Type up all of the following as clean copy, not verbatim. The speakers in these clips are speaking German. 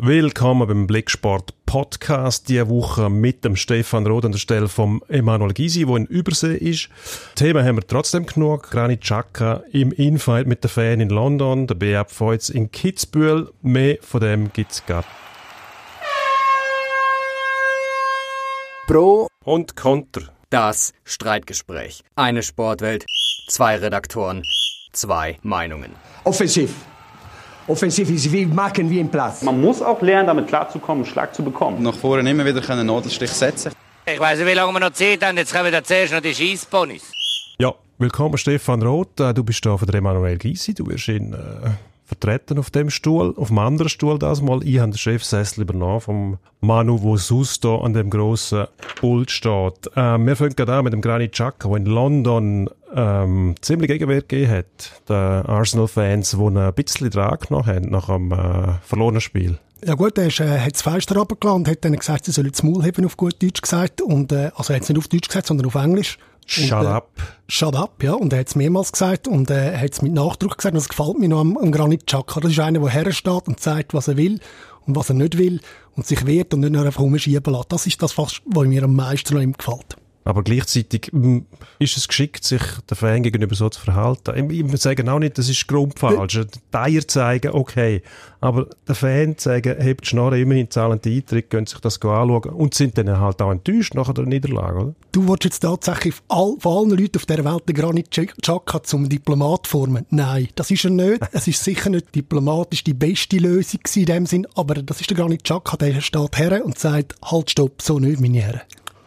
Willkommen beim Blicksport-Podcast diese Woche mit dem Stefan Roth an der Stelle von Emanuel Gysi, der in Übersee ist. Themen haben wir trotzdem genug. Granit Xhaka im Infight mit den Fans in London, der Beat Feuz in Kitzbühel. Mehr von dem gibt es gerade. Pro und Konter. Das Streitgespräch. Eine Sportwelt, zwei Redaktoren, zwei Meinungen. Offensiv. Offensiv ist wie machen wie im Platz. Man muss auch lernen, damit klarzukommen, einen Schlag zu bekommen. Nach vorne immer wieder einen Nadelstich setzen. Ich weiss nicht, wie lange wir noch Zeit haben. Jetzt kommen zuerst noch die Scheissponys. Ja, willkommen Stefan Roth. Du bist hier von der Emanuel Gysi. Du wirst ihn vertreten auf dem Stuhl, auf dem anderen Stuhl das mal. Ich habe den Chefsessel übernommen vom Manu, der sonst hier an dem grossen Pult steht. Wir fangen gerade an mit dem Granit Xhaka, der in London ziemlich Gegenwehr gegeben hat. Den Arsenal-Fans, die ein bisschen dran genommen haben nach dem verlorenen Spiel. Ja gut, er ist, hat das Fenster runtergelassen und hat dann gesagt, sie sollen das Maul heben, auf gut Deutsch gesagt. Und, also er hat es nicht auf Deutsch gesagt, sondern auf Englisch. Shut up. Shut up, ja. Und er hat es mehrmals gesagt und er hat es mit Nachdruck gesagt. Und das gefällt mir noch am Granit Xhaka. Das ist einer, der hersteht und zeigt, was er will und was er nicht will und sich wehrt und nicht nur einfach rumschieben lässt. Das ist das, fast, was mir am meisten an ihm gefällt. Aber gleichzeitig ist es geschickt, sich den Fan gegenüber so zu verhalten. Ich sage auch nicht, das ist grundfalsch. Die Eier zeigen, okay. Aber der Fan sagen, hebt die Schnorren, immerhin zahlen die Eintritt, können sich das anschauen und sind dann halt auch enttäuscht nach der Niederlage, oder? Du willst jetzt tatsächlich von allen Leuten auf dieser Welt den Granit Xhaka zum Diplomat formen? Nein, das ist er nicht. Es ist sicher nicht diplomatisch die beste Lösung in dem Sinn, aber das ist der Granit Xhaka, der steht her und sagt, halt, stopp, so nicht, meine Herren.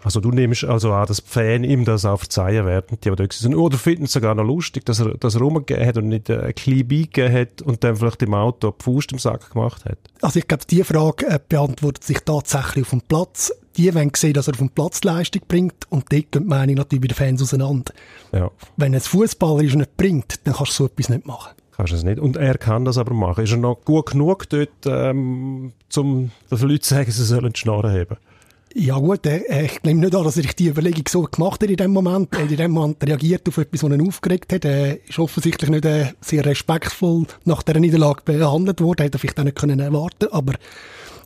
Also du nimmst also an, dass die Fans ihm das auch verzeihen werden, die da sind. Oder finden es sogar noch lustig, dass er rumgegeben hat und nicht ein klein beigegeben hat und dann vielleicht im Auto die Faust im Sack gemacht hat. Also ich glaube, diese Frage beantwortet sich tatsächlich auf dem Platz. Die wollen sehen, dass er auf dem Platz Leistung bringt und dort geht die Meinung natürlich bei den Fans auseinander. Ja. Wenn es Fußballer ist und nicht bringt, dann kannst du so etwas nicht machen. Kannst du es nicht. Und er kann das aber machen. Ist er noch gut genug dort, um den Leuten zu sagen, sie sollen die Schnorren heben? Ja gut, ich nehme nicht an, dass er sich die Überlegung so gemacht hat in dem Moment. Er hat in dem Moment reagiert auf etwas, was ihn aufgeregt hat. Er ist offensichtlich nicht sehr respektvoll nach dieser Niederlage behandelt worden. Hätte er vielleicht auch nicht können erwarten. Aber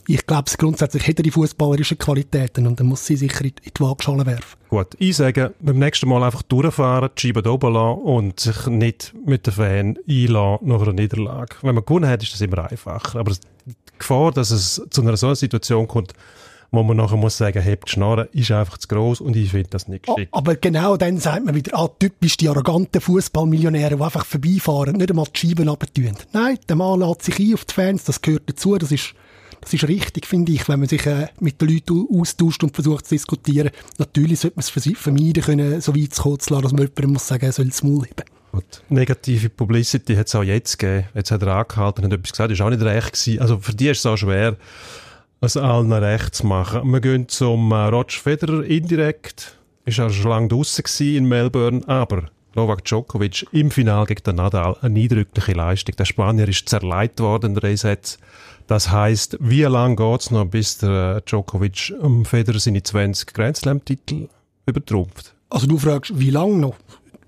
ich glaube, grundsätzlich hat er die fußballerischen Qualitäten und dann muss sie sicher in die Waagschale werfen. Gut, ich sage, beim nächsten Mal einfach durchfahren, die Scheibe oben lassen und sich nicht mit den Fans einlassen nach einer Niederlage. Wenn man gewonnen hat, ist das immer einfacher. Aber die Gefahr, dass es zu einer solchen Situation kommt, wo man nachher muss sagen, hebt die Schnarren, ist einfach zu gross und ich finde das nicht geschickt. Aber genau dann sagt man wieder, typisch die arroganten Fußballmillionäre, die einfach vorbeifahren, nicht einmal die Scheiben runtertun. Nein, der Mann lädt sich ein auf die Fans, das gehört dazu, das ist richtig, finde ich, wenn man sich mit den Leuten austauscht und versucht zu diskutieren. Natürlich sollte man es vermeiden können, so weit zu kurz lassen, dass man jemandem muss sagen, er soll das Maul heben. Gut. Negative Publicity hat es auch jetzt gegeben. Jetzt hat er angehalten, hat etwas gesagt, ist auch nicht recht gewesen. Also für die ist es auch schwer, es allen recht zu machen. Wir gehen zum Roger Federer indirekt. Ist er schon lange draussen gewesen in Melbourne, aber Novak Djokovic im Finale gegen den Nadal, eine eindrückliche Leistung. Der Spanier ist zerlegt worden in drei Sätzen. Das heisst, wie lange geht es noch, bis der Djokovic Federer seine 20 Grand Slam-Titel übertrumpft? Also du fragst, wie lange noch?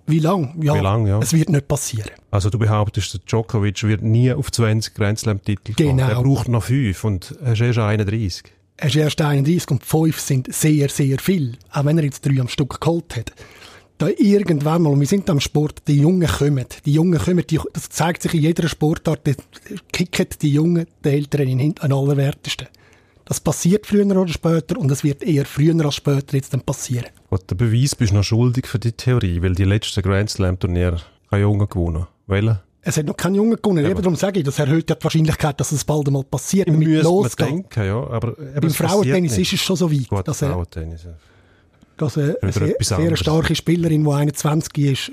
Wie lange? Ja, wie lang, ja. Es wird nicht passieren. Also du behauptest, der Djokovic wird nie auf 20 Grand Slam-Titel kommen. Genau. Er braucht noch 5 und er ist erst 31. Er ist erst 31 und 5 sind sehr, sehr viel. Auch wenn er jetzt 3 am Stück geholt hat. Da irgendwann mal, und wir sind am Sport, die Jungen kommen, das zeigt sich in jeder Sportart, die kicken die Jungen, die Älteren an allerwertesten. Das passiert früher oder später und es wird eher früher als später jetzt dann passieren. Und der Beweis bist du noch schuldig für die Theorie, weil die letzten Grand Slam-Turnier kein Junge gewonnen. Welche? Es hat noch kein Junge gewonnen. Ja, eben darum sage ich, das erhöht ja die Wahrscheinlichkeit, dass es bald einmal passiert. Man müsste denken, ja. Aber beim Frauentennis ist es schon so weit. Gut, Frauentennis, ja. Dass eine sehr starke Spielerin, die 21 ist,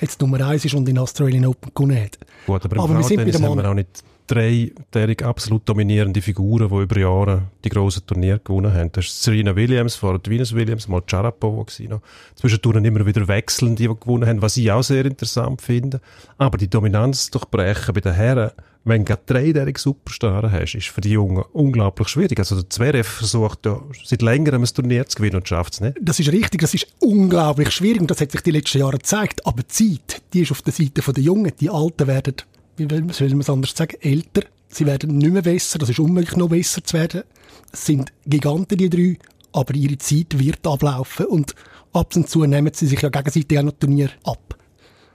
jetzt Nummer 1 ist und in Australian Open gewonnen hat. Gut, aber im Frauentennis haben wir auch nicht 3 derig absolut dominierende Figuren, die über Jahre die grossen Turniere gewonnen haben. Das ist Serena Williams, vorher Venus Williams, mal Sharapova war. Zwischendurch immer wieder wechseln, die gewonnen haben, was ich auch sehr interessant finde. Aber die Dominanz durchbrechen bei den Herren, wenn du 3 derige Superstars hast, ist für die Jungen unglaublich schwierig. Also der Zverev versucht ja seit längerem ein Turnier zu gewinnen und schafft es nicht. Das ist richtig, das ist unglaublich schwierig und das hat sich die letzten Jahre gezeigt. Aber die Zeit, die ist auf der Seite der Jungen, die Alten werden wie will man es anders sagen, älter. Sie werden nicht mehr besser, das ist unmöglich, noch besser zu werden. Es sind Giganten, die drei, aber ihre Zeit wird ablaufen und ab und zu nehmen sie sich ja gegenseitig auch noch Turnier ab.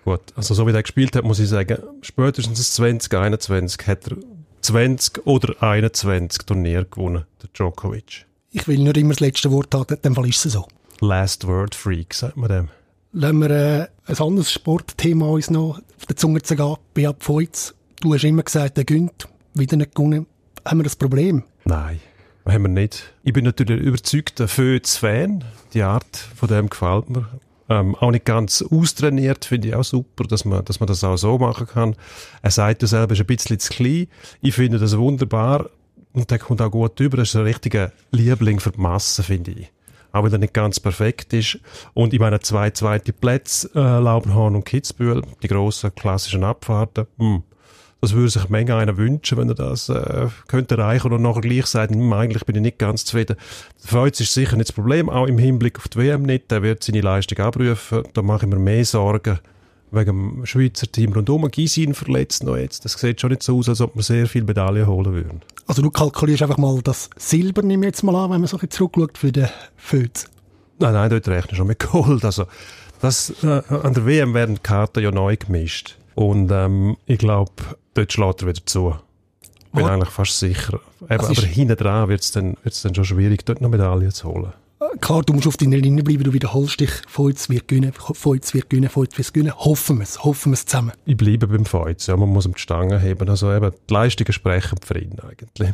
Gut, also so wie er gespielt hat, muss ich sagen, spätestens 2021 hat er 20 oder 21 Turnier gewonnen, der Djokovic. Ich will nur immer das letzte Wort haben, in dem Fall ist es so. Last Word Freak, sagt man dem. Lassen wir ein anderes Sportthema uns noch auf der Zunge zu gehen. Beat Feuz, du hast immer gesagt, der gönnt, wieder nicht gewonnen. Haben wir das Problem? Nein, haben wir nicht. Ich bin natürlich überzeugt, ein Feuz-Fan. Die Art von dem gefällt mir. Auch nicht ganz austrainiert, finde ich auch super, dass man das auch so machen kann. Er sagt, er selber ist ein bisschen zu klein. Ich finde das wunderbar. Und der kommt auch gut rüber. Er ist ein richtiger Liebling für die Masse, finde ich. Auch wenn er nicht ganz perfekt ist. Und ich meine, zwei zweite Plätze, Lauberhorn und Kitzbühel, die grossen klassischen Abfahrten. Das würde sich Menge einer wünschen, wenn er das könnte erreichen oder nachher gleich sagen, eigentlich bin ich nicht ganz zufrieden. Feuz ist sicher nicht das Problem, auch im Hinblick auf die WM nicht. Der wird seine Leistung abrufen. Da mache ich mir mehr Sorgen wegen dem Schweizer Team rundum. Gysi verletzt noch jetzt. Das sieht schon nicht so aus, als ob wir sehr viele Medaillen holen würden. Also du kalkulierst einfach mal das Silber, nehmen wir jetzt mal an, wenn man so ein bisschen zurückschaut für den Feuz. Nein, dort rechnen schon mit Gold. Also das, an der WM werden die Karten ja neu gemischt. Und ich glaube, dort schlägt er wieder zu. Ich bin eigentlich fast sicher. Aber hinten dran wird es dann schon schwierig, dort noch Medaillen zu holen. Klar, du musst auf deiner Linie bleiben, du wiederholst dich. Feuz wird gewinnen. Hoffen wir es zusammen. Ich bleibe beim Feuz. Ja, man muss ihm die Stange heben. Also eben, die Leistungen sprechen für ihn eigentlich.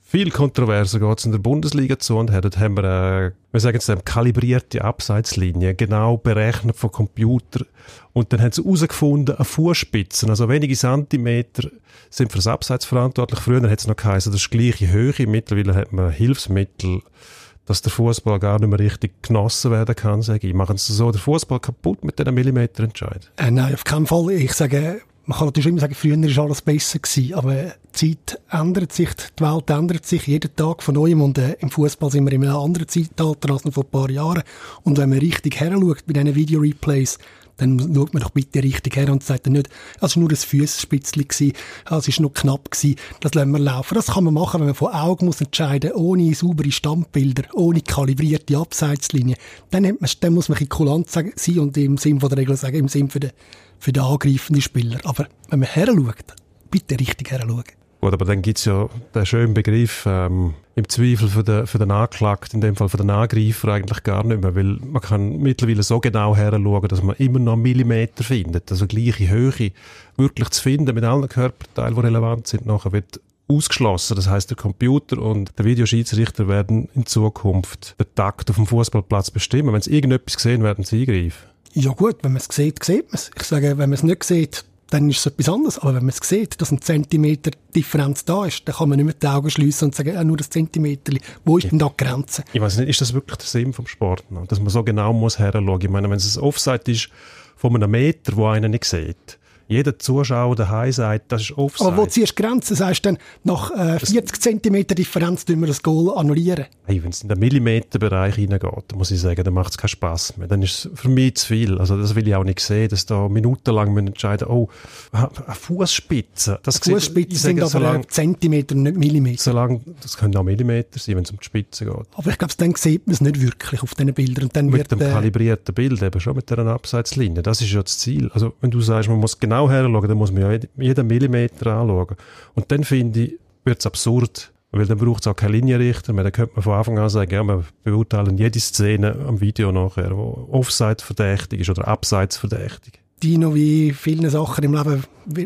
Viel Kontroverse geht es in der Bundesliga zu und dort haben wir sagen jetzt, kalibrierte Abseitslinien, genau berechnet vom Computer. Und dann haben sie herausgefunden, an Fußspitzen, also wenige Zentimeter, sind für das Abseits verantwortlich. Früher hat es noch geheißen, das ist die gleiche Höhe. Mittlerweile hat man Hilfsmittel, dass der Fußball gar nicht mehr richtig genossen werden kann, sage ich. Machen sie so den Fußball kaputt mit diesen Millimeterentscheid? Nein, auf keinen Fall. Ich sage... Man kann natürlich immer sagen, früher war alles besser gewesen, aber die Zeit ändert sich, die Welt ändert sich jeden Tag von neuem und im Fußball sind wir in einem anderen Zeitalter als noch vor ein paar Jahren. Und wenn man richtig her schaut bei diesen Video-Replays, dann schaut man doch bitte richtig her und sagt dann nicht, es war nur ein Füssspitzchen gewesen, es war nur knapp gewesen, das lassen wir laufen. Das kann man machen, wenn man von Augen muss entscheiden muss, ohne saubere Standbilder, ohne kalibrierte Abseitslinien. Dann muss man ein bisschen kulant sein und im Sinn von der Regel sagen, im Sinn für den angreifenden Spieler. Aber wenn man heranschaut, bitte richtig heranschauen. Gut, aber dann gibt es ja den schönen Begriff, im Zweifel für den Angeklagten, in dem Fall für den Angreifer eigentlich gar nicht mehr, weil man kann mittlerweile so genau heranschauen, dass man immer noch Millimeter findet, also gleiche Höhe wirklich zu finden mit allen Körperteilen, die relevant sind, nachher wird ausgeschlossen. Das heisst, der Computer und der Videoschiedsrichter werden in Zukunft den Takt auf dem Fußballplatz bestimmen. Wenn sie irgendetwas sehen, werden sie eingreifen. Ja gut, wenn man es sieht, sieht man es. Ich sage, wenn man es nicht sieht, dann ist es etwas anderes. Aber wenn man es sieht, dass ein Zentimeter Differenz da ist, dann kann man nicht mehr die Augen schliessen und sagen, nur das Zentimeterli. Wo ist denn da die Grenze? Ich weiss nicht, ist das wirklich der Sinn vom Sport? Dass man so genau muss heranschauen. Ich meine, wenn es ein Offside ist von einem Meter, wo einer nicht sieht, jeder Zuschauer daheim sagt, das ist Offside. Aber wo ziehst du Grenzen? Sagst du dann, nach 40 cm Differenz tun wir das Goal annullieren? Hey, wenn es in den Millimeterbereich hineingeht, muss ich sagen, dann macht es keinen Spass mehr. Dann ist es für mich zu viel. Also das will ich auch nicht sehen, dass da minutenlang entscheiden, eine Fußspitze. Fußspitzen sind aber solange, Zentimeter, nicht Millimeter. Solange, das können auch Millimeter sein, wenn es um die Spitze geht. Aber ich glaube, dann sieht man es nicht wirklich auf diesen Bildern. Und dann mit dem kalibrierten Bild, eben schon mit dieser Abseitslinie. Das ist ja das Ziel. Also wenn du sagst, man muss genau heranschauen, dann muss man ja jeden Millimeter anschauen. Und dann, finde ich, wird es absurd, weil dann braucht es auch keine Linienrichter mehr. Dann könnte man von Anfang an sagen, ja, wir beurteilen jede Szene am Video nachher, wo Offside-verdächtig ist oder Abseits-verdächtig. Dino, wie viele Sachen im Leben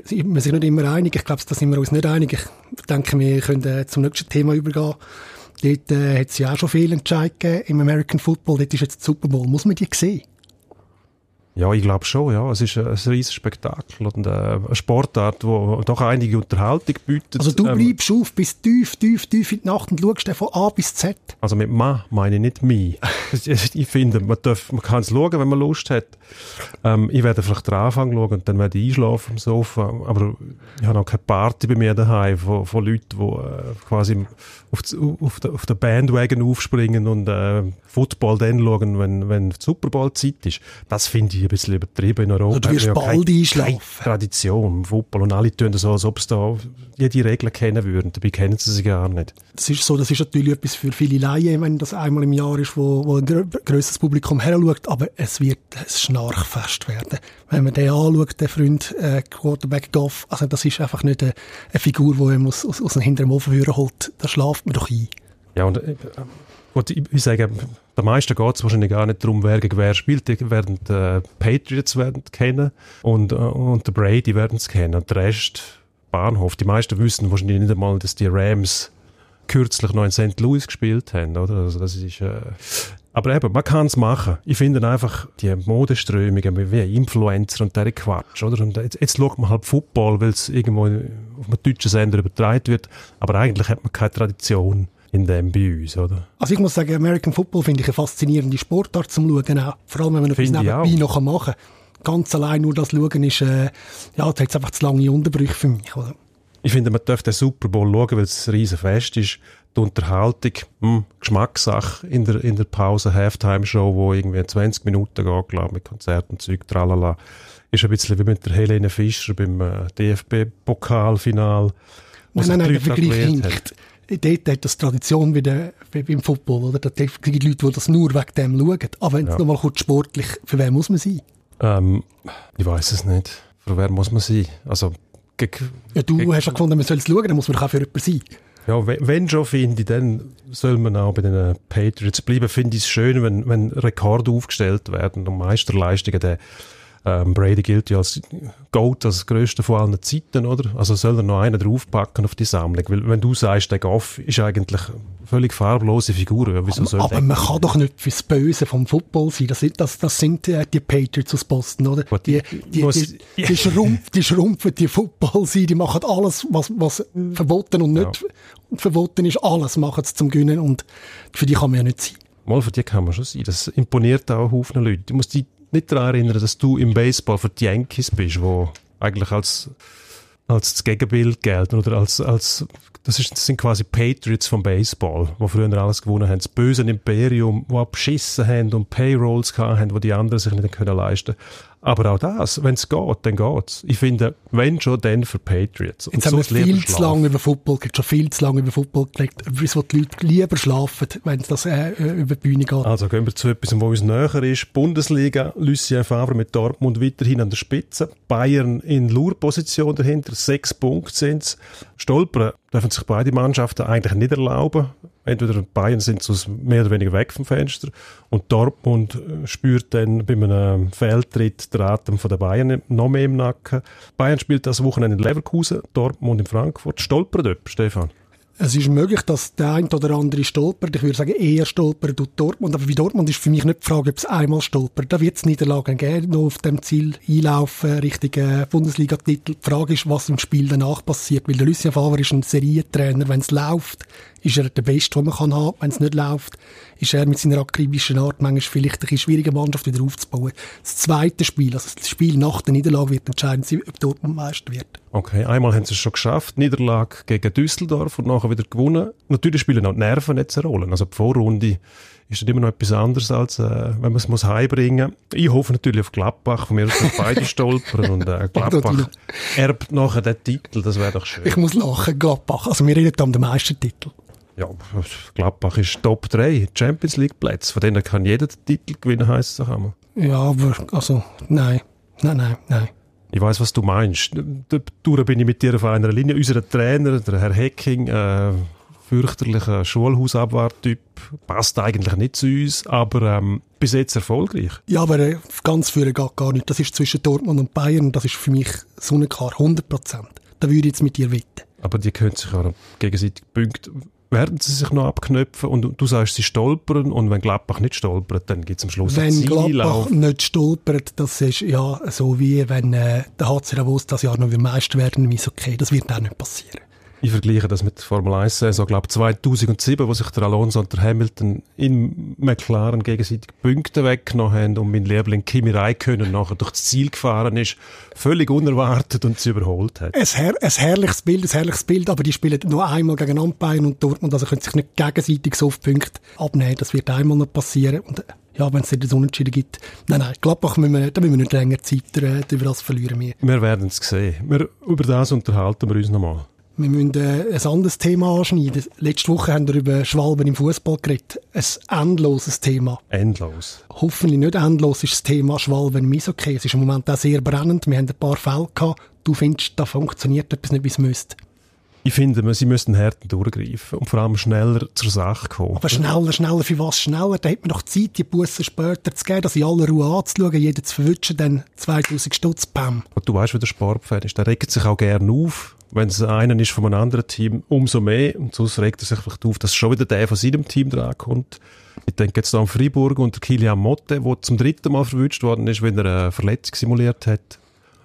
sind wir sich nicht immer einig. Ich glaube, da sind wir uns nicht einig. Ich denke, wir können zum nächsten Thema übergehen. Dort hat es ja auch schon viel Entscheid gegeben im American Football. Dort ist jetzt der Super Bowl. Muss man die sehen? Ja, ich glaube schon, ja. Es ist ein riesiges Spektakel und eine Sportart, die doch einige Unterhaltung bietet. Also du bleibst auf bis tief in die Nacht und schaust von A bis Z? Also mit «ma» meine ich nicht «mi». Ich finde, man kann es schauen, wenn man Lust hat. Ich werde vielleicht den Anfang schauen und dann werde ich einschlafen am Sofa. Aber ich habe auch keine Party bei mir daheim von Leuten, die quasi auf den Bandwagon aufspringen und Football dann schauen, wenn Super Bowl Zeit ist. Das finde ich ein bisschen übertrieben in Europa. Also, du wirst ja bald einschlafen. Tradition im Fußball. Und alle tun so, als ob sie da jede Regel kennen würden. Dabei kennen sie sie gar nicht. Das ist so, das ist natürlich etwas für viele Laien, wenn das einmal im Jahr ist, wo ein grösseres Publikum heranschaut. Aber es wird ein Schnarchfest werden. Wenn man den anschaut, den Freund Quarterback Goff, also das ist einfach nicht eine Figur, die man aus dem hinteren Ofenhörer holt. Da schlaft man doch ein. Ja, und gut, ich sage, den meisten geht es wahrscheinlich gar nicht darum, wer gegen wer spielt. Die werden die Patriots werden kennen und der Brady werden es kennen. Und der Rest, Bahnhof. Die meisten wissen wahrscheinlich nicht einmal, dass die Rams kürzlich noch in St. Louis gespielt haben. Oder? Also das ist, aber eben, man kann es machen. Ich finde einfach die Modeströmungen wie Influencer und der Quatsch. Oder? Und jetzt schaut man halt Football, weil es irgendwo auf einem deutschen Sender übertragen wird. Aber eigentlich hat man keine Tradition in dem bei uns, oder? Also ich muss sagen, American Football finde ich eine faszinierende Sportart zum Schauen auch. Vor allem, wenn man etwas nebenbei noch machen kann. Ganz allein nur das Schauen ist, da hat es einfach zu lange Unterbrüche für mich, oder? Ich finde, man darf den Super Bowl schauen, weil es ein riesen Fest ist. Die Unterhaltung, Geschmackssache in der Pause, Halftime-Show, wo irgendwie 20 Minuten geht, glaube mit Konzerten und Zeug, tralala. Ist ein bisschen wie mit der Helene Fischer beim DFB-Pokalfinal. Nein, der Vergleich hinkt. Dort hat das Tradition wie beim Football, oder? Da gibt es Leute, die das nur wegen dem schauen. Aber wenn es nochmal kurz sportlich, für wen muss man sein? Ich weiss es nicht. Für wen muss man sein? Also, du hast ja gefunden, man soll es schauen, dann muss man auch für jemanden sein. Ja, wenn schon, finde ich, dann soll man auch bei den Patriots bleiben. Finde ich es schön, wenn Rekorde aufgestellt werden und Meisterleistungen. Der Brady gilt ja als GOAT, als grösster von allen Zeiten, oder? Also soll er noch einen draufpacken auf die Sammlung? Weil wenn du sagst, der Goff ist eigentlich eine völlig farblose Figur. Ja, wieso soll aber man kann doch nicht fürs Böse vom Football sein. Das sind die Patriots aus Boston, oder? Die schrumpfen die Football sein, die machen alles, was verboten und nicht verboten ist. Alles machen sie zum Gewinnen und für die kann man ja nicht sein. Mal für die kann man schon sein. Das imponiert auch Haufen Leute. Du musst nicht daran erinnern, dass du im Baseball für die Yankees bist, wo eigentlich als das Gegenbild gelten oder als das sind quasi Patriots vom Baseball, wo früher alles gewonnen haben, das böse Imperium, wo abgeschissen haben und Payrolls hatten, wo die anderen sich nicht können leisten. Aber auch das, wenn es geht, dann geht's. Ich finde, wenn schon, dann für Patriots. Jetzt haben wir viel zu lange über Football geredet, wieso die Leute lieber schlafen, wenn es das über die Bühne geht. Also gehen wir zu etwas, wo uns näher ist. Bundesliga, Lucien Favre mit Dortmund weiterhin an der Spitze. Bayern in Lurposition dahinter, 6 Punkte sind es. Stolpern dürfen sich beide Mannschaften eigentlich nicht erlauben. Entweder Bayern sind so mehr oder weniger weg vom Fenster und Dortmund spürt dann bei einem Fehltritt den Atem von den Bayern noch mehr im Nacken. Bayern spielt das Wochenende in Leverkusen, Dortmund in Frankfurt. Stolpert jemand, Stefan? Es ist möglich, dass der ein oder andere stolpert. Ich würde sagen, eher stolpert durch Dortmund. Aber bei Dortmund ist für mich nicht die Frage, ob es einmal stolpert. Da wird es Niederlagen geben, noch auf dem Ziel einlaufen, Richtung Bundesliga-Titel. Die Frage ist, was im Spiel danach passiert. Weil der Lucien Favre ist ein Serientrainer. Wenn es läuft, ist er der Beste, den man haben kann. Wenn es nicht läuft, ist er mit seiner akribischen Art manchmal vielleicht eine schwierige Mannschaft wieder aufzubauen. Das zweite Spiel, also das Spiel nach der Niederlage, wird entscheidend sein, ob Dortmund Meister wird. Okay, einmal haben sie es schon geschafft. Niederlage gegen Düsseldorf und nachher wieder gewonnen. Natürlich spielen auch die Nerven jetzt eine Rolle. Also die Vorrunde ist dann immer noch etwas anderes, als wenn man es muss heimbringen. Ich hoffe natürlich auf Gladbach, von mir aus beide stolpern. Und Gladbach erbt nachher den Titel, das wäre doch schön. Ich muss lachen, Gladbach. Also wir reden um den Meistertitel. Ja, Gladbach ist Top 3 Champions League Plätze. Von denen kann jeder den Titel gewinnen, heisst es auch einmal. Ja, aber also nein. Ich weiss, was du meinst. Durch bin ich mit dir auf einer Linie. Unser Trainer, der Herr Hecking, fürchterlicher Schulhausabwart-Typ, passt eigentlich nicht zu uns, aber bis jetzt erfolgreich. Ja, aber ganz führen geht gar nicht. Das ist zwischen Dortmund und Bayern. Das ist für mich sonnenklar, 100%. Da würde ich jetzt mit dir wetten. Aber die können sich auch gegenseitig Punkte. Werden sie sich noch abknöpfen und du sagst, sie stolpern und wenn Gladbach nicht stolpert, dann gibt es am Schluss ein Ziellauf. Wenn Gladbach nicht stolpert, das ist ja so wie wenn der HC Davos das Jahr noch Meister werden will, okay, das wird auch nicht passieren. Ich vergleiche das mit der Formel 1-Saison, glaube 2007, wo sich der Alonso und der Hamilton in McLaren gegenseitig Punkte weggenommen haben und mein Liebling Kimi Räikkönen nachher durch das Ziel gefahren ist, völlig unerwartet und sie überholt hat. Ein herrliches Bild, aber die spielen nur einmal gegeneinander, Bayern und Dortmund, also können sich nicht gegenseitig so auf Punkte abnehmen, das wird einmal noch passieren und ja, wenn es nicht so Unentschieden gibt. Nein, Gladbach müssen wir nicht länger Zeit über das verlieren. Wir werden es sehen. Über das unterhalten wir uns nochmal. Wir müssen ein anderes Thema anschneiden. Letzte Woche haben wir über Schwalben im Fußball geredet. Ein endloses Thema. Endlos. Hoffentlich nicht endlos ist das Thema Schwalben im Eishockey. Es ist im Moment auch sehr brennend. Wir haben ein paar Fälle gehabt. Du findest, da funktioniert etwas nicht, wie es müsste. Ich finde, sie müssten härter durchgreifen und vor allem schneller zur Sache kommen. Aber schneller, für was schneller? Da hat man noch Zeit, die Bussen später zu geben, das in aller Ruhe anzuschauen, jeden zu verwutschen, dann 2000 Stutz, bam. Und du weißt, wie der Sportfan ist, der regt sich auch gerne auf, wenn es einer ist von einem anderen Team, umso mehr. Und sonst regt er sich vielleicht auf, dass schon wieder der von seinem Team drankommt. Ich denke jetzt an Fribourg und Kilian Motte, der zum 3. Mal verwutscht worden ist, wenn er eine Verletzung simuliert hat.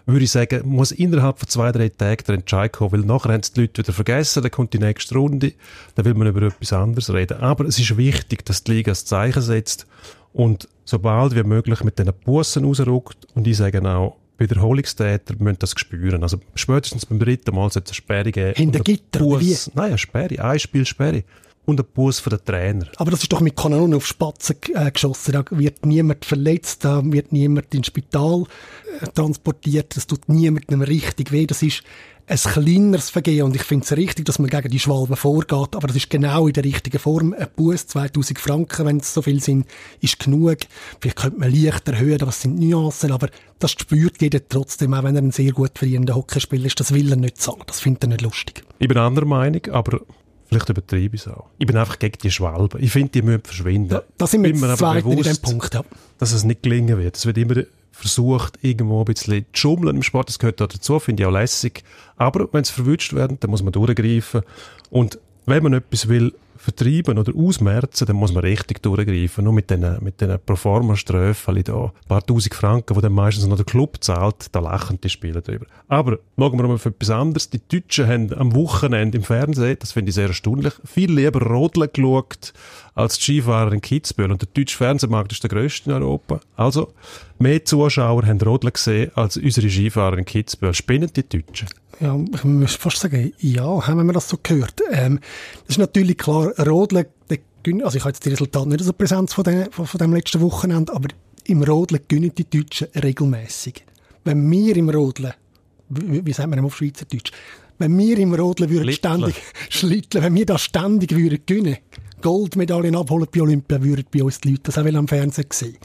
Würde ich sagen, muss innerhalb von 2-3 Tagen der Entscheid kommen, weil nachher haben es die Leute wieder vergessen, dann kommt die nächste Runde, dann will man über etwas anderes reden. Aber es ist wichtig, dass die Liga das Zeichen setzt und sobald wie möglich mit diesen Bussen rausrückt, und ich sage auch, Wiederholungstäter müssen das spüren. Also spätestens beim 3. Mal sollte es eine Sperre geben. Hinter Gitter, wie? Nein, eine Sperre, ein Spiel Sperre. Und ein Bus von den Trainer. Aber das ist doch mit Kanonen auf Spatzen geschossen. Da wird niemand verletzt, da wird niemand ins Spital transportiert, das tut niemandem richtig weh. Das ist ein kleineres Vergehen und ich finde es richtig, dass man gegen die Schwalben vorgeht, aber das ist genau in der richtigen Form. Ein Bus, 2000 Franken, wenn es so viel sind, ist genug. Vielleicht könnte man leicht erhöhen, das sind Nuancen, aber das spürt jeder trotzdem, auch wenn er ein sehr gut verdienender Hockeyspieler ist. Das will er nicht sagen, das findet er nicht lustig. Ich bin anderer Meinung, aber... vielleicht übertreibe ich es auch. Ich bin einfach gegen die Schwalben. Ich finde, die müssen verschwinden. Da sind wir jetzt bewusst, in dem Punkt, ja. Dass es nicht gelingen wird. Es wird immer versucht, irgendwo ein bisschen zu schummeln im Sport. Das gehört dazu, finde ich auch lässig. Aber wenn sie verwünscht werden, dann muss man durchgreifen. Und wenn man etwas will vertreiben oder ausmerzen, dann muss man richtig durchgreifen. Nur mit diesen Proforma-Sträfen da, ein paar tausend Franken, die dann meistens noch der Club zahlt, da lachen die Spieler drüber. Aber schauen wir mal für etwas anderes. Die Deutschen haben am Wochenende im Fernsehen, das finde ich sehr erstaunlich, viel lieber Rodeln geschaut als die Skifahrer in Kitzbühel. Und der deutsche Fernsehmarkt ist der grösste in Europa. Also, mehr Zuschauer haben Rodeln gesehen als unsere Skifahrer in Kitzbühel. Spinnen die Deutschen? Ja, ich müsste fast sagen, ja, haben wir das so gehört. Das ist natürlich klar, Rodeln, also ich habe jetzt die Resultate nicht so präsent von dem letzten Wochenende, aber im Rodeln gewinnen die Deutschen regelmässig. Wenn wir im Rodeln, wie sagt man auf Schweizerdeutsch, wenn wir im Rodeln würden ständig würden gewinnen, Goldmedaillen abholen bei Olympia, würden bei uns die Leute das auch am Fernsehen sehen.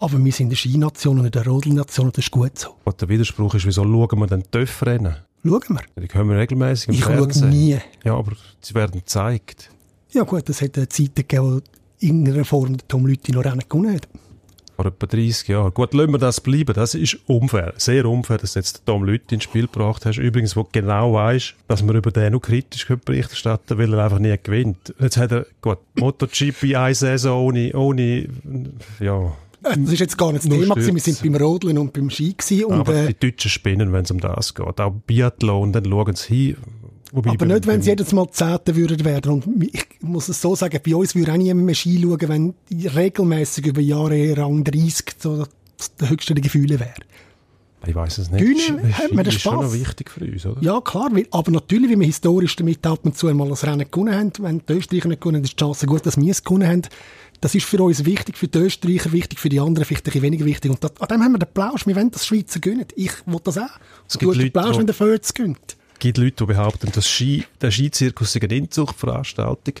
Aber wir sind eine Skination und eine Rodelnation und das ist gut so. Und der Widerspruch ist, wieso schauen wir denn Töff-Rennen? Schauen wir. Die können wir regelmässig im Fernsehen. Ich schaue nie. Ja, aber sie werden gezeigt. Ja gut, es hat Zeiten gegeben, wo in irgendeiner Form der Tom Lüthi noch Rennen gewonnen hat. Vor etwa 30 Jahren. Gut, lassen wir das bleiben. Das ist unfair. Sehr unfair, dass du jetzt Tom Lüthi ins Spiel gebracht hast. Übrigens, wo du genau weisst, dass wir über den noch kritisch Bericht erstatten, weil er einfach nie gewinnt. Jetzt hat er, gut, MotoGP, eine Saison ohne ja... Das ist jetzt gar nicht das Thema. Wir sind beim Rodeln und beim Ski gewesen. Und aber die Deutschen spinnen, wenn es um das geht. Auch Biathlon, dann schauen sie hin. Wobei aber nicht, wenn sie jedes Mal 10. würden werden. Und ich muss es so sagen, bei uns würde auch niemand mehr Ski schauen, wenn regelmässig über Jahre Rang 30 so das höchste der Gefühle wäre. Ich weiss es nicht. Gewinnen hat man den Spass. Das ist schon noch wichtig für uns, oder? Ja, klar. Aber natürlich, wie wir historisch damit ab und zu einmal ein Rennen gewonnen haben, wenn die Österreicher nicht gewonnen haben, ist die Chance gut, dass wir es gewonnen haben. Das ist für uns wichtig, für die Österreicher wichtig, für die anderen vielleicht ein bisschen weniger wichtig. Und an dem haben wir den Plausch. Wir wollen, dass die Schweizer gewinnen. Ich will das auch. Es gibt Leute, Plausch, wenn der Fötz gewinnt. Es gibt Leute, die behaupten, dass der Skizirkus sei eine Inzuchtveranstaltung,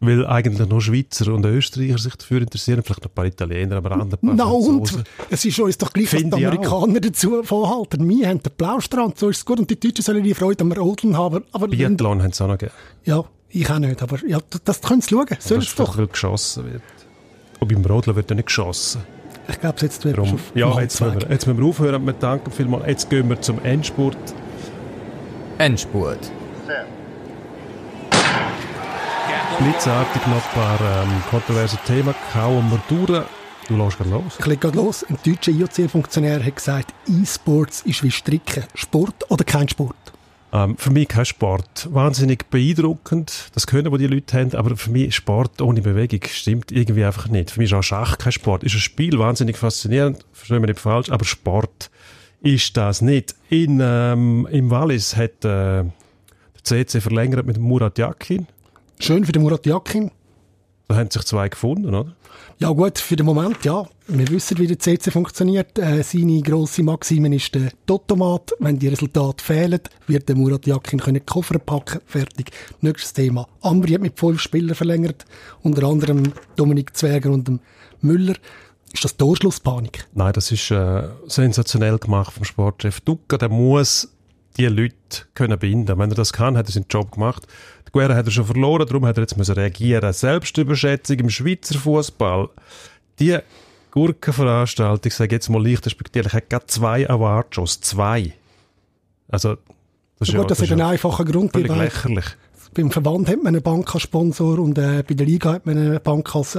weil eigentlich nur Schweizer und Österreicher sich dafür interessieren. Vielleicht noch ein paar Italiener, aber andere paar Franzosen. Und es ist uns doch gleich, was die Amerikaner dazu vorhalten. Wir haben den Plausch dran, so ist es gut. Und die Deutschen sollen die Freude am Rodeln haben. Biathlon haben sie auch noch gegeben. Ja, ich auch nicht. Aber ja, das können sie schauen. Sollen sie doch. Weil geschossen wird. Und beim Rodeln wird ja nicht geschossen. Ich glaube, jetzt wird es auf ja, jetzt müssen wir aufhören. Wir danken vielmals. Jetzt gehen wir zum Endspurt. Endspurt. Ja. Blitzartig noch ein paar kontroverse Themen. Kauen wir durch. Du lässt gerade los. Ich leg gerade los. Ein deutscher IOC-Funktionär hat gesagt, E-Sports ist wie Stricken. Sport oder kein Sport? Für mich kein Sport. Wahnsinnig beeindruckend, das Können, das die Leute haben, aber für mich Sport ohne Bewegung stimmt irgendwie einfach nicht. Für mich ist auch Schach kein Sport. Ist ein Spiel, wahnsinnig faszinierend, verstehe mich nicht falsch, aber Sport ist das nicht. Im Wallis hat der ZSC verlängert mit Murat Yakin. Schön für den Murat Yakin. Da haben sich zwei gefunden, oder? Ja gut, für den Moment, ja. Wir wissen, wie der ZSC funktioniert. Seine grosse Maxime ist der Totomat. Wenn die Resultate fehlen, wird der Murat Yakin können Koffer packen. Fertig. Nächstes Thema. Ambri hat mit 5 Spielern verlängert. Unter anderem Dominik Zwerger und dem Müller. Ist das Torschlusspanik? Nein, das ist sensationell gemacht vom Sportchef Dugger. Der muss die Leute können binden. Wenn er das kann, hat er seinen Job gemacht. Die Guerra hat er schon verloren, darum hat er jetzt reagieren. Selbstüberschätzung im Schweizer Fußball. Die Gurkenveranstaltung, ich sage jetzt mal leicht respektierlich, hat gerade 2 Awardshows. 2. Also, das ist ja, gut, das ist ein einfacher Grund. Völlig lächerlich. Beim Verband hat man einen Bank als Sponsor und bei der Liga hat man eine Bank als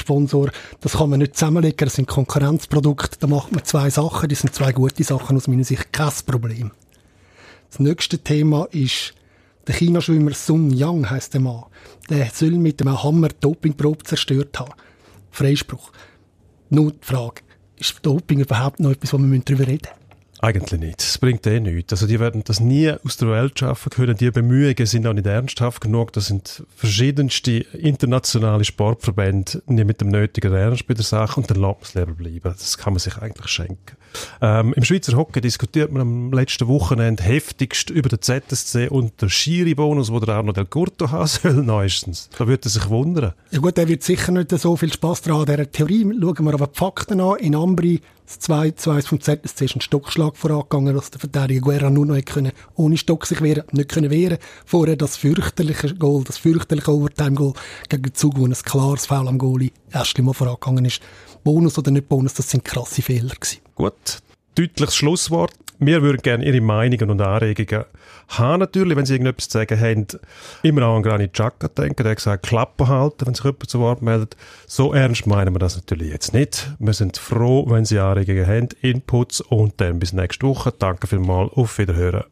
Sponsor. Das kann man nicht zusammenlegen, das sind Konkurrenzprodukte. Da macht man 2 Sachen, die sind 2 gute Sachen, aus meiner Sicht kein Problem. Das nächste Thema ist der China-Schwimmer Sun Yang, heisst der Mann. Der soll mit einem Hammer Dopingprobe zerstört haben. Freispruch. Nur die Frage, ist Doping überhaupt noch etwas, wo wir darüber reden müssen? Eigentlich nicht. Es bringt nichts. Also die werden das nie aus der Welt schaffen können. Die Bemühungen sind auch nicht ernsthaft genug. Das sind verschiedenste internationale Sportverbände, die mit dem nötigen Ernst bei der Sache, und dann lässt man es lieber bleiben. Das kann man sich eigentlich schenken. Im Schweizer Hockey diskutiert man am letzten Wochenende heftigst über den ZSC und den Schiri-Bonus, den der Arno Del Curto haben soll, neuestens. Da würde er sich wundern. Ja gut, der wird sicher nicht so viel Spass daran an dieser Theorie. Schauen wir aber die Fakten an. In Ambri, das 2-2 vom ZSC ist ein Stockschlag vorangegangen, dass der Verteidiger Guerra nur noch ohne Stock sich wehren, nicht können wehren. Vorher das fürchterliche Goal, das fürchterliche Overtime-Goal gegen den Zug, wo ein klares Foul am Goalie erst einmal vorangegangen ist. Bonus oder nicht Bonus, das sind krasse Fehler gewesen. Gut, deutliches Schlusswort. Wir würden gerne Ihre Meinungen und Anregungen haben, natürlich, wenn Sie irgendetwas zu sagen haben. Immer auch an Granit Xhaka denken, der hat gesagt, Klappe halten, wenn sich jemand zu Wort meldet. So ernst meinen wir das natürlich jetzt nicht. Wir sind froh, wenn Sie Anregungen haben, Inputs, und dann bis nächste Woche. Danke vielmals, auf Wiederhören.